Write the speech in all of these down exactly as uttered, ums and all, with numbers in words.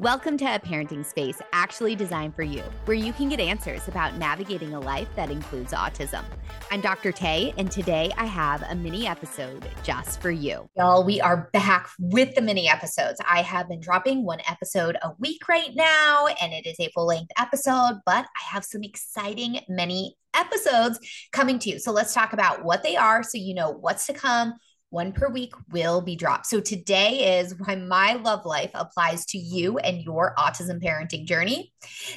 Welcome to a parenting space actually designed for you, where you can get answers about navigating a life that includes autism. I'm Doctor Tay, and today I have a mini episode just for you. Y'all, we are back with the mini episodes. I have been dropping one episode a week right now, and it is a full-length episode, but I have some exciting mini episodes coming to you. So let's talk about what they are so you know what's to come. One per week will be dropped. So today is why my love life applies to you and your autism parenting journey.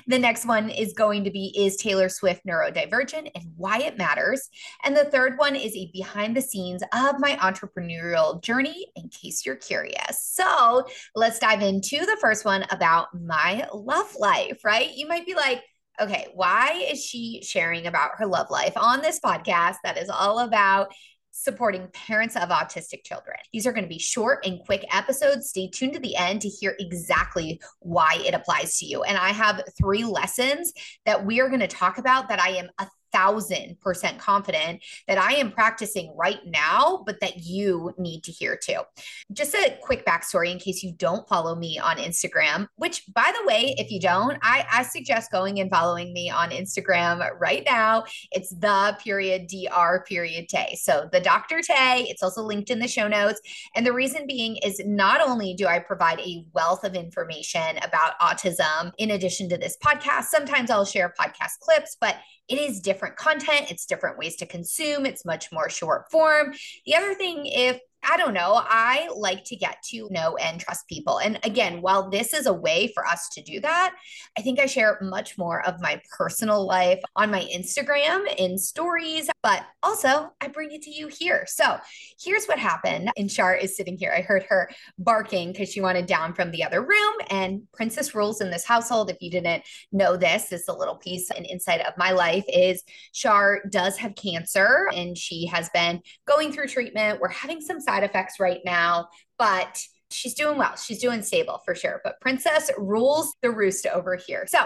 The next one is going to be, is Taylor Swift neurodivergent and why it matters? And the third one is a behind the scenes of my entrepreneurial journey, in case you're curious. So let's dive into the first one about my love life, right? You might be like, okay, why is she sharing about her love life on this podcast that is all about supporting parents of autistic children? These are going to be short and quick episodes. Stay tuned to the end to hear exactly why it applies to you. And I have three lessons that we are going to talk about that I am a thousand percent confident that I am practicing right now, but that you need to hear too. Just a quick backstory in case you don't follow me on Instagram, which by the way, if you don't, I, I suggest going and following me on Instagram right now. It's the period DR period Tay. So the Doctor Tay, it's also linked in the show notes. And the reason being is not only do I provide a wealth of information about autism, in addition to this podcast, sometimes I'll share podcast clips, but it is different content. It's different ways to consume. It's much more short form. The other thing, if I don't know, I like to get to know and trust people. And again, while this is a way for us to do that, I think I share much more of my personal life on my Instagram in stories, but also I bring it to you here. So here's what happened. And Char is sitting here. I heard her barking because she wanted down from the other room, and princess rules in this household. If you didn't know this, this is a little piece and insight of my life is Char does have cancer and she has been going through treatment. We're having some side effects right now, but she's doing well. She's doing stable for sure. But princess rules the roost over here. So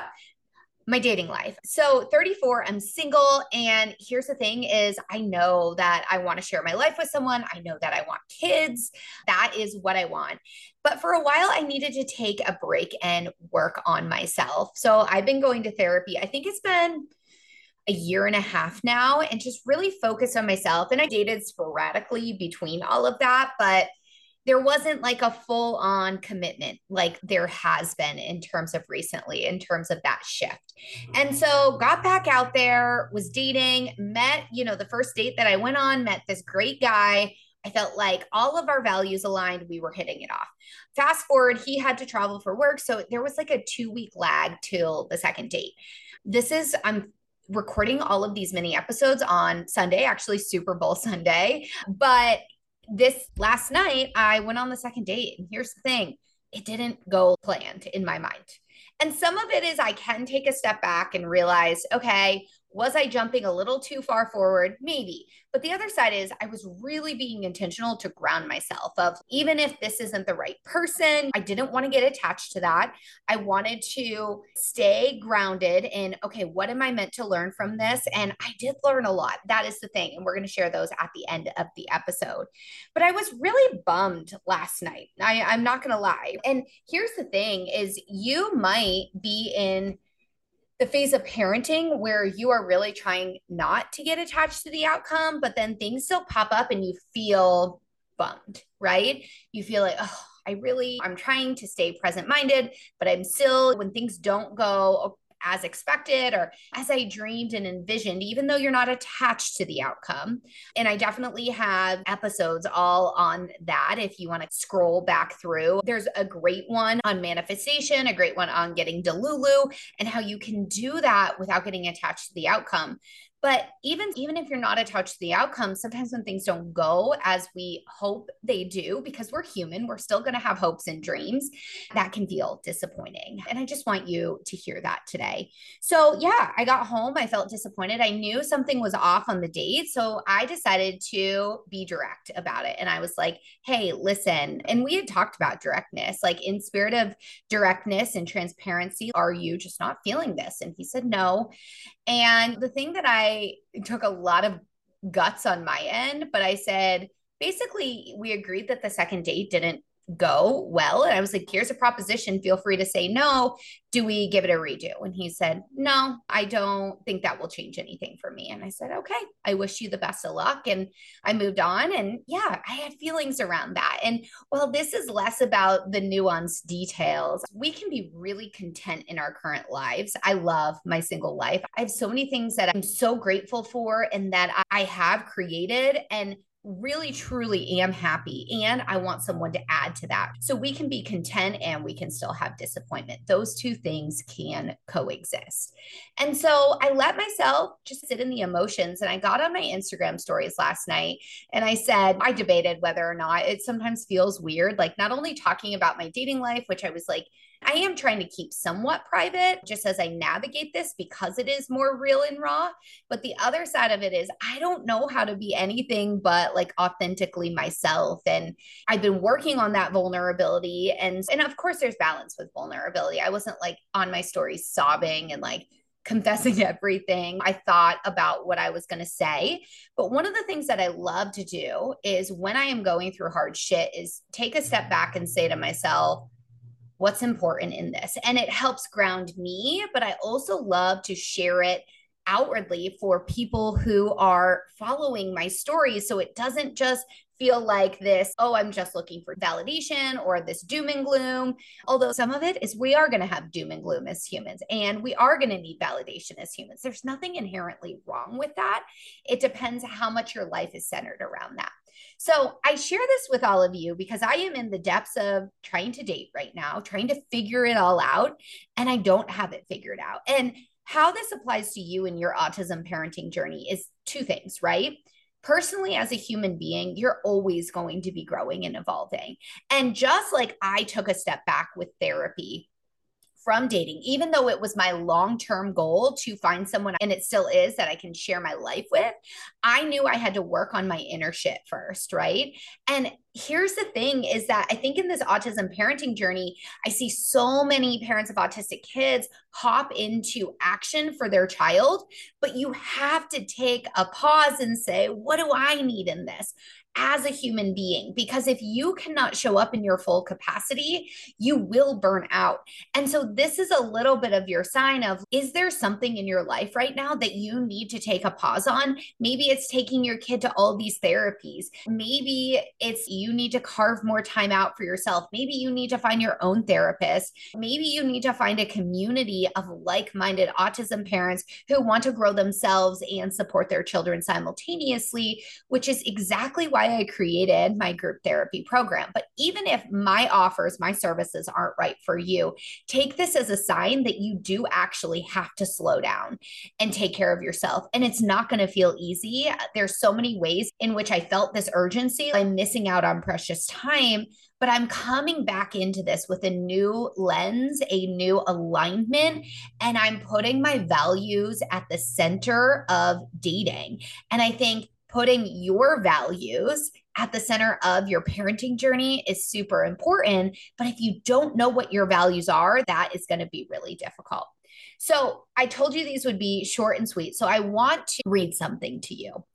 my dating life. So thirty-four, I'm single. And here's the thing is I know that I want to share my life with someone. I know that I want kids. That is what I want. But for a while, I needed to take a break and work on myself. So I've been going to therapy. I think it's been a year and a half now, and just really focused on myself. And I dated sporadically between all of that, but there wasn't like a full on commitment like there has been in terms of recently, in terms of that shift. And so got back out there, was dating, met, you know, the first date that I went on, met this great guy. I felt like all of our values aligned. We were hitting it off. Fast forward, he had to travel for work. So there was like a two week lag till the second date. This is, I'm recording all of these mini episodes on Sunday, actually Super Bowl Sunday. But this last night, I went on the second date. And here's the thing, it didn't go planned in my mind. And some of it is I can take a step back and realize, okay, was I jumping a little too far forward? Maybe. But the other side is I was really being intentional to ground myself of, even if this isn't the right person, I didn't want to get attached to that. I wanted to stay grounded in, okay, what am I meant to learn from this? And I did learn a lot. That is the thing. And we're going to share those at the end of the episode. But I was really bummed last night. I, I'm not going to lie. And here's the thing is you might be in the phase of parenting where you are really trying not to get attached to the outcome, but then things still pop up and you feel bummed, right? You feel like, oh, I really, I'm trying to stay present-minded, but I'm still, when things don't go as expected or as I dreamed and envisioned, even though you're not attached to the outcome. And I definitely have episodes all on that. If you want to scroll back through, there's a great one on manifestation, a great one on getting delulu and how you can do that without getting attached to the outcome. But even, even if you're not attached to the outcome, sometimes when things don't go as we hope they do, because we're human, we're still going to have hopes and dreams, that can feel disappointing. And I just want you to hear that today. So yeah, I got home. I felt disappointed. I knew something was off on the date. So I decided to be direct about it. And I was like, hey, listen, and we had talked about directness, like in spirit of directness and transparency, are you just not feeling this? And he said, no. And the thing that I It took a lot of guts on my end, but I said, basically, we agreed that the second date didn't go well. And I was like, here's a proposition. Feel free to say no. Do we give it a redo? And he said, no, I don't think that will change anything for me. And I said, okay, I wish you the best of luck. And I moved on. And yeah, I had feelings around that. And while this is less about the nuanced details, we can be really content in our current lives. I love my single life. I have so many things that I'm so grateful for and that I have created, and really truly am happy, and I want someone to add to that. So we can be content and we can still have disappointment. Those two things can coexist. And so I let myself just sit in the emotions, and I got on my Instagram stories last night and I said, I debated whether or not it sometimes feels weird, like not only talking about my dating life, which I was like, I am trying to keep somewhat private just as I navigate this because it is more real and raw. But the other side of it is I don't know how to be anything but like authentically myself. And I've been working on that vulnerability. And, and of course there's balance with vulnerability. I wasn't like on my stories sobbing and like confessing everything. I thought about what I was going to say. But one of the things that I love to do is when I am going through hard shit is take a step back and say to myself, what's important in this? And it helps ground me, but I also love to share it outwardly for people who are following my story. So it doesn't just feel like this, oh, I'm just looking for validation or this doom and gloom. Although some of it is we are going to have doom and gloom as humans, and we are going to need validation as humans. There's nothing inherently wrong with that. It depends how much your life is centered around that. So I share this with all of you because I am in the depths of trying to date right now, trying to figure it all out, and I don't have it figured out. And how this applies to you in your autism parenting journey is two things, right? Personally, as a human being, you're always going to be growing and evolving. And just like I took a step back with therapy from dating, even though it was my long-term goal to find someone, and it still is, that I can share my life with, I knew I had to work on my inner shit first, right? And here's the thing is that I think in this autism parenting journey, I see so many parents of autistic kids hop into action for their child, but you have to take a pause and say, what do I need in this as a human being? Because if you cannot show up in your full capacity, you will burn out. And so this is a little bit of your sign of, is there something in your life right now that you need to take a pause on? Maybe it's taking your kid to all these therapies. Maybe it's you need to carve more time out for yourself. Maybe you need to find your own therapist. Maybe you need to find a community of like-minded autism parents who want to grow themselves and support their children simultaneously, which is exactly why I created my group therapy program. But even if my offers, my services aren't right for you, take this as a sign that you do actually have to slow down and take care of yourself. And it's not going to feel easy. There's so many ways in which I felt this urgency. I'm missing out on precious time, but I'm coming back into this with a new lens, a new alignment, and I'm putting my values at the center of dating. And I think putting your values at the center of your parenting journey is super important. But if you don't know what your values are, that is going to be really difficult. So I told you these would be short and sweet. So I want to read something to you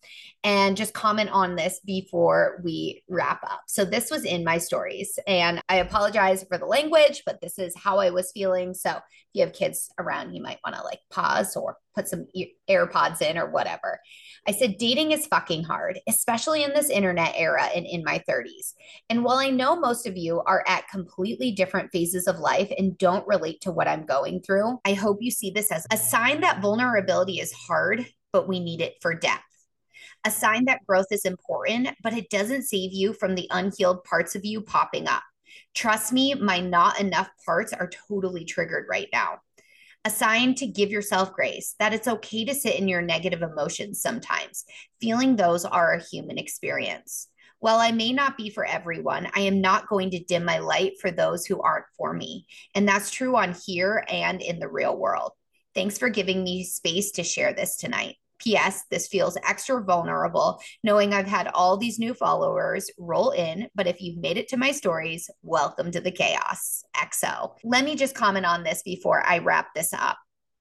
and just comment on this before we wrap up. So this was in my stories, and I apologize for the language, but this is how I was feeling. So if you have kids around, you might want to like pause or put some AirPods in or whatever. I said, dating is fucking hard, especially in this internet era and in my thirties. And while I know most of you are at completely different phases of life and don't relate to what I'm going through, I hope you see this as a sign that vulnerability is hard, but we need it for depth. A sign that growth is important, but it doesn't save you from the unhealed parts of you popping up. Trust me, my not enough parts are totally triggered right now. A sign to give yourself grace, that it's okay to sit in your negative emotions sometimes. Feeling those are a human experience. While I may not be for everyone, I am not going to dim my light for those who aren't for me. And that's true on here and in the real world. Thanks for giving me space to share this tonight. P S. This feels extra vulnerable, knowing I've had all these new followers roll in, but if you've made it to my stories, welcome to the chaos. X O. Let me just comment on this before I wrap this up,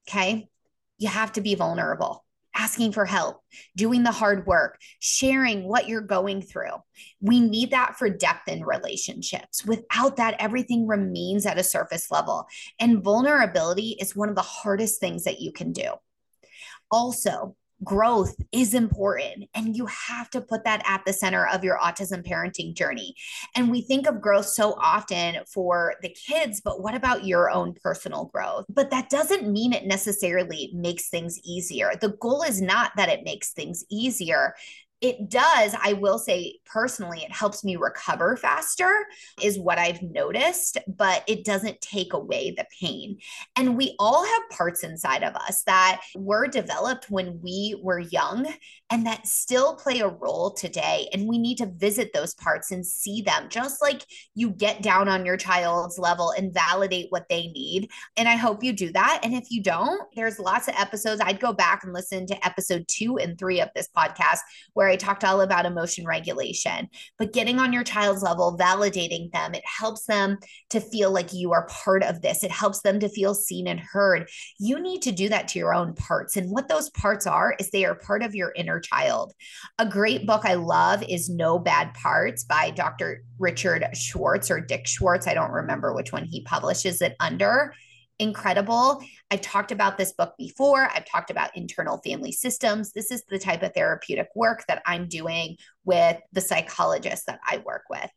okay? You have to be vulnerable. asking for help, doing the hard work, sharing what you're going through. We need that for depth in relationships. Without that, everything remains at a surface level. And vulnerability is one of the hardest things that you can do. Also, growth is important, and you have to put that at the center of your autism parenting journey. And we think of growth so often for the kids, but what about your own personal growth? But that doesn't mean it necessarily makes things easier. The goal is not that it makes things easier. It does, I will say personally, it helps me recover faster is what I've noticed, but it doesn't take away the pain. And we all have parts inside of us that were developed when we were young and that still play a role today. And we need to visit those parts and see them, just like you get down on your child's level and validate what they need. And I hope you do that. And if you don't, there's lots of episodes. I'd go back and listen to episode two and three of this podcast where I talked all about emotion regulation, but getting on your child's level, validating them, it helps them to feel like you are part of this. It helps them to feel seen and heard. You need to do that to your own parts. And what those parts are is they are part of your inner child. A great book I love is No Bad Parts by Doctor Richard Schwartz or Dick Schwartz. I don't remember which one he publishes it under. Incredible. I've talked about this book before. I've talked about internal family systems. This is the type of therapeutic work that I'm doing with the psychologists that I work with.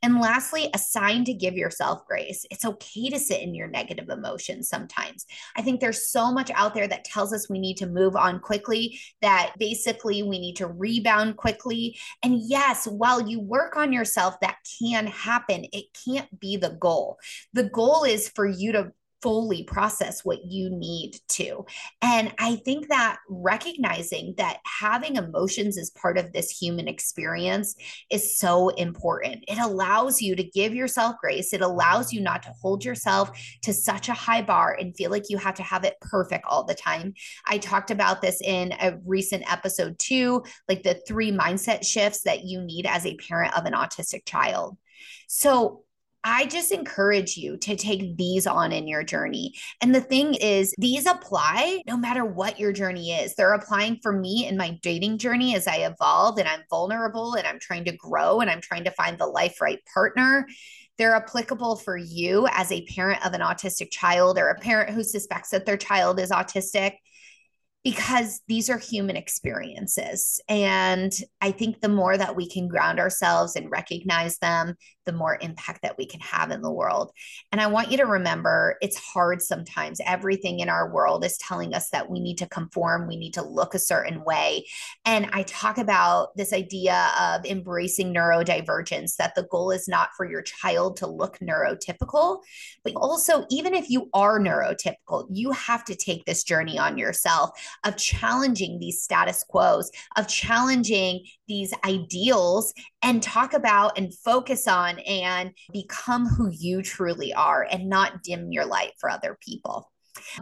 And lastly, a sign to give yourself grace. It's okay to sit in your negative emotions sometimes. I think there's so much out there that tells us we need to move on quickly, that basically we need to rebound quickly. And yes, while you work on yourself, that can happen. It can't be the goal. The goal is for you to fully process what you need to. And I think that recognizing that having emotions as part of this human experience is so important. It allows you to give yourself grace. It allows you not to hold yourself to such a high bar and feel like you have to have it perfect all the time. I talked about this in a recent episode too, like the three mindset shifts that you need as a parent of an autistic child. So I just encourage you to take these on in your journey. And the thing is, these apply no matter what your journey is. They're applying for me in my dating journey as I evolve and I'm vulnerable and I'm trying to grow and I'm trying to find the life right partner. They're applicable for you as a parent of an autistic child or a parent who suspects that their child is autistic, because these are human experiences. And I think the more that we can ground ourselves and recognize them, the more impact that we can have in the world. And I want you to remember, it's hard sometimes. Everything in our world is telling us that we need to conform. We need to look a certain way. And I talk about this idea of embracing neurodivergence, that the goal is not for your child to look neurotypical, but also even if you are neurotypical, you have to take this journey on yourself of challenging these status quos, of challenging these ideals, and talk about and focus on and become who you truly are and not dim your light for other people.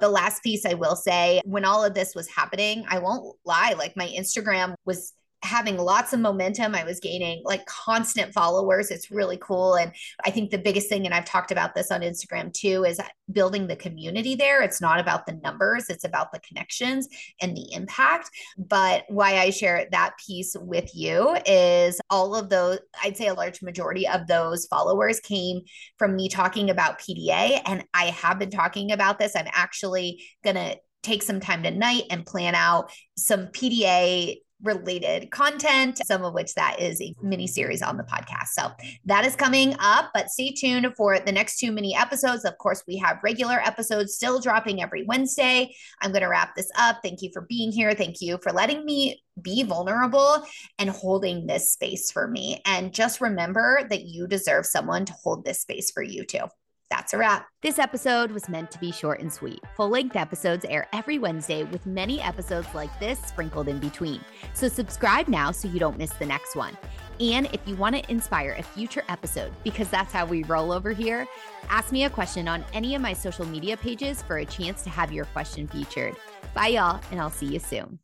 The last piece I will say, when all of this was happening, I won't lie, like my Instagram was having lots of momentum. I was gaining like constant followers. It's really cool. And I think the biggest thing, and I've talked about this on Instagram too, is building the community there. It's not about the numbers. It's about the connections and the impact. But why I share that piece with you is all of those, I'd say a large majority of those followers came from me talking about P D A. And I have been talking about this. I'm actually going to take some time tonight and plan out some P D A related content, some of which that is a mini series on the podcast. So that is coming up, but stay tuned for the next two mini episodes. Of course, we have regular episodes still dropping every Wednesday. I'm going to wrap this up. Thank you for being here. Thank you for letting me be vulnerable and holding this space for me. And just remember that you deserve someone to hold this space for you too. That's a wrap. This episode was meant to be short and sweet. Full-length episodes air every Wednesday with many episodes like this sprinkled in between. So subscribe now so you don't miss the next one. And if you want to inspire a future episode, because that's how we roll over here, ask me a question on any of my social media pages for a chance to have your question featured. Bye, y'all, and I'll see you soon.